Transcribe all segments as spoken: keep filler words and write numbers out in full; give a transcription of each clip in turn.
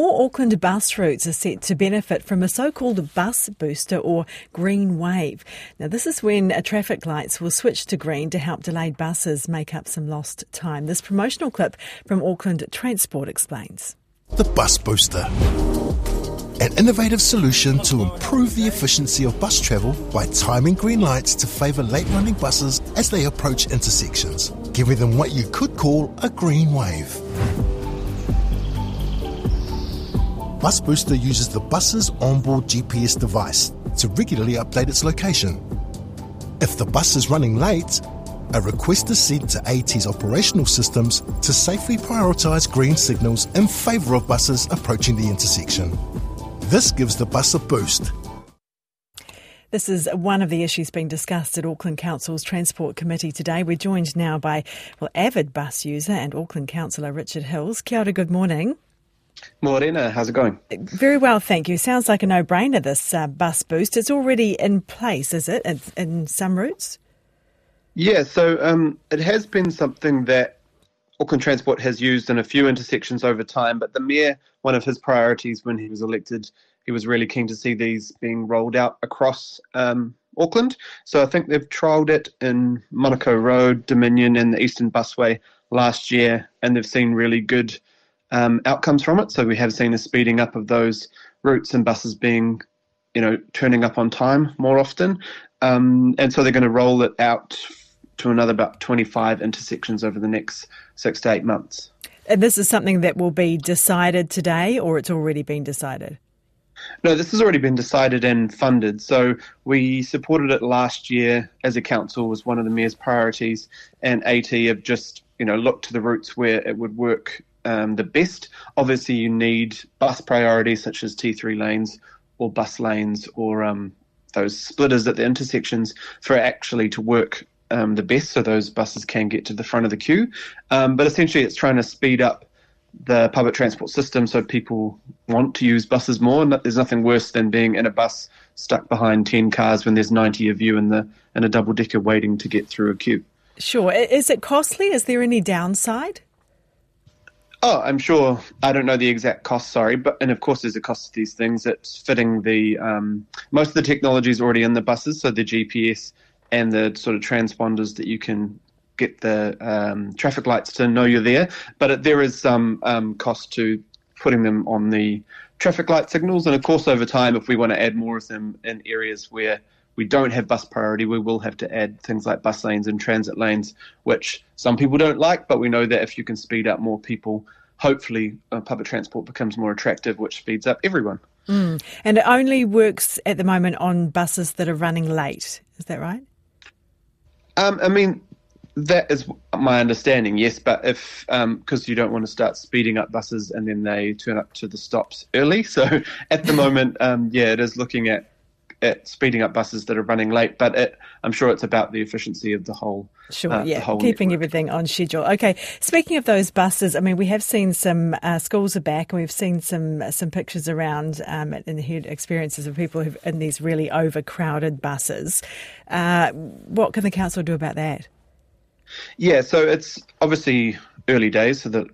More Auckland bus routes are set to benefit from a so-called bus booster or green wave. Now, this is when traffic lights will switch to green to help delayed buses make up some lost time. This promotional clip from Auckland Transport explains. The bus booster. An innovative solution to improve the efficiency of bus travel by timing green lights to favour late-running buses as they approach intersections, giving them what you could call a green wave. Bus Booster uses the bus's onboard G P S device to regularly update its location. If the bus is running late, a request is sent to A T's operational systems to safely prioritise green signals in favour of buses approaching the intersection. This gives the bus a boost. This is one of the issues being discussed at Auckland Council's Transport Committee today. We're joined now by well, avid bus user and Auckland Councillor Richard Hills. Kia ora, good morning. Morena, how's it going? Very well, thank you. Sounds like a no-brainer, this uh, bus boost. It's already in place, is it, in, in some routes? Yeah, so um, it has been something that Auckland Transport has used in a few intersections over time, but the mayor, one of his priorities when he was elected, he was really keen to see these being rolled out across um, Auckland. So I think they've trialled it in Monaco Road, Dominion and the Eastern Busway last year, and they've seen really good um, outcomes from it. So we have seen a speeding up of those routes and buses being, you know, turning up on time more often. Um, and so they're going to roll it out to another about twenty-five intersections over the next six to eight months. And this is something that will be decided today, or it's already been decided? No, this has already been decided and funded. So we supported it last year as a council, was one of the mayor's priorities, and AT have just, you know, looked to the routes where it would work um, the best. Obviously, you need bus priorities such as T three lanes or bus lanes or um, those splitters at the intersections for it actually to work Um, the best, so those buses can get to the front of the queue. Um, but essentially it's trying to speed up the public transport system so people want to use buses more. And there's nothing worse than being in a bus stuck behind ten cars when there's ninety of you in, the, in a double-decker waiting to get through a queue. Sure. Is it costly? Is there any downside? Oh, I'm sure. I don't know the exact cost, sorry. But and of course there's a cost to these things. It's fitting the... Um, most of the technology is already in the buses, so the G P S and the sort of transponders that you can get the um, traffic lights to know you're there. But it, there is some um, cost to putting them on the traffic light signals. And, of course, over time, if we want to add more of them in areas where we don't have bus priority, we will have to add things like bus lanes and transit lanes, which some people don't like. But we know that if you can speed up more people, hopefully uh, public transport becomes more attractive, which speeds up everyone. Mm. And it only works at the moment on buses that are running late. Is that right? Um, I mean, that is my understanding, yes, but if, um, because you don't want to start speeding up buses and then they turn up to the stops early. So at the moment, um, yeah, it is looking at, at speeding up buses that are running late, but it, I'm sure it's about the efficiency of the whole Sure, uh, yeah, whole keeping network. Everything on schedule. Okay, speaking of those buses, I mean, we have seen some, uh, schools are back, and we've seen some some pictures around um, and heard experiences of people who've in these really overcrowded buses. Uh, what can the council do about that? Yeah, so it's obviously early days, so the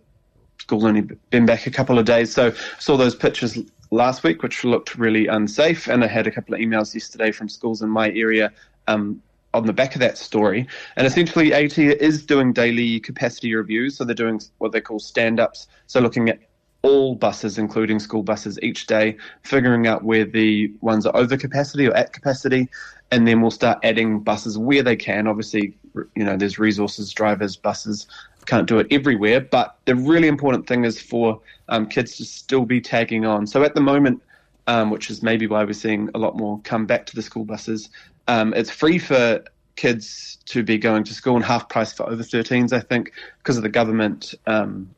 school's only been back a couple of days, so saw those pictures last week, which looked really unsafe, and I had a couple of emails yesterday from schools in my area um, on the back of that story. And essentially AT is doing daily capacity reviews, so they're doing what they call stand-ups, so looking at all buses, including school buses, each day, figuring out where the ones are over capacity or at capacity, and then we'll start adding buses where they can. Obviously, you know, there's resources, drivers, buses, can't do it everywhere, but the really important thing is for um, kids to still be tagging on. So at the moment, um, which is maybe why we're seeing a lot more come back to the school buses, um, it's free for kids to be going to school and half price for over thirteens, I think, because of the government um,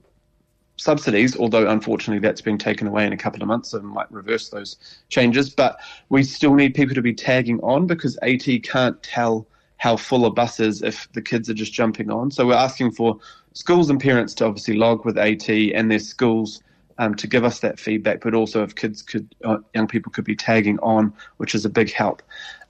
subsidies, although unfortunately that's been taken away in a couple of months, so it might reverse those changes. But we still need people to be tagging on because AT can't tell how full a bus is if the kids are just jumping on. So we're asking for schools and parents to obviously log with AT and their schools um, to give us that feedback, but also if kids could, uh, young people could be tagging on, which is a big help.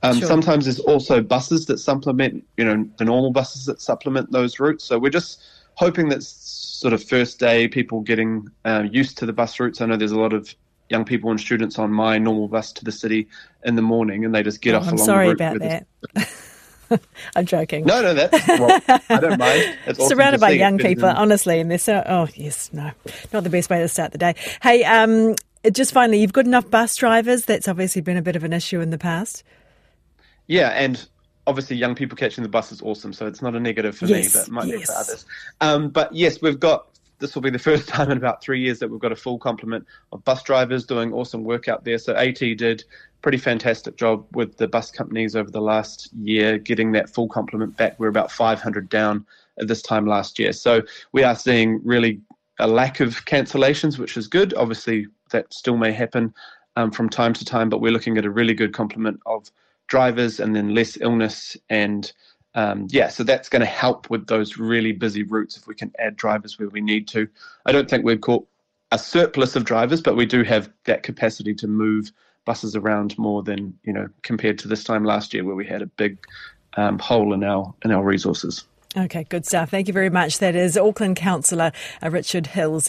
Um, sure. Sometimes there's also buses that supplement, you know, the normal buses that supplement those routes. So we're just hoping that sort of first day people getting uh, used to the bus routes. I know there's a lot of young people and students on my normal bus to the city in the morning, and they just get oh, off I'm along sorry the route about that. I'm joking. No, no, that's well, I don't mind. It's surrounded by young people, than... honestly, and they're so, oh, yes, no, not the best way to start the day. Hey, um, just finally, you've got enough bus drivers. That's obviously been a bit of an issue in the past. Yeah, and obviously young people catching the bus is awesome, so it's not a negative for yes, me, but it might yes. be for others. Um, but, yes, we've got, this will be the first time in about three years that we've got a full complement of bus drivers doing awesome work out there. So AT did pretty fantastic job with the bus companies over the last year, getting that full complement back. We're about five hundred down at this time last year. So we are seeing really a lack of cancellations, which is good. Obviously, that still may happen um, from time to time, but we're looking at a really good complement of drivers and then less illness. And um, yeah, so that's going to help with those really busy routes if we can add drivers where we need to. I don't think we've caught a surplus of drivers, but we do have that capacity to move buses around more than, you know, compared to this time last year where we had a big um, hole in our in our resources. Okay, good stuff. Thank you very much. That is Auckland Councillor uh, Richard Hills.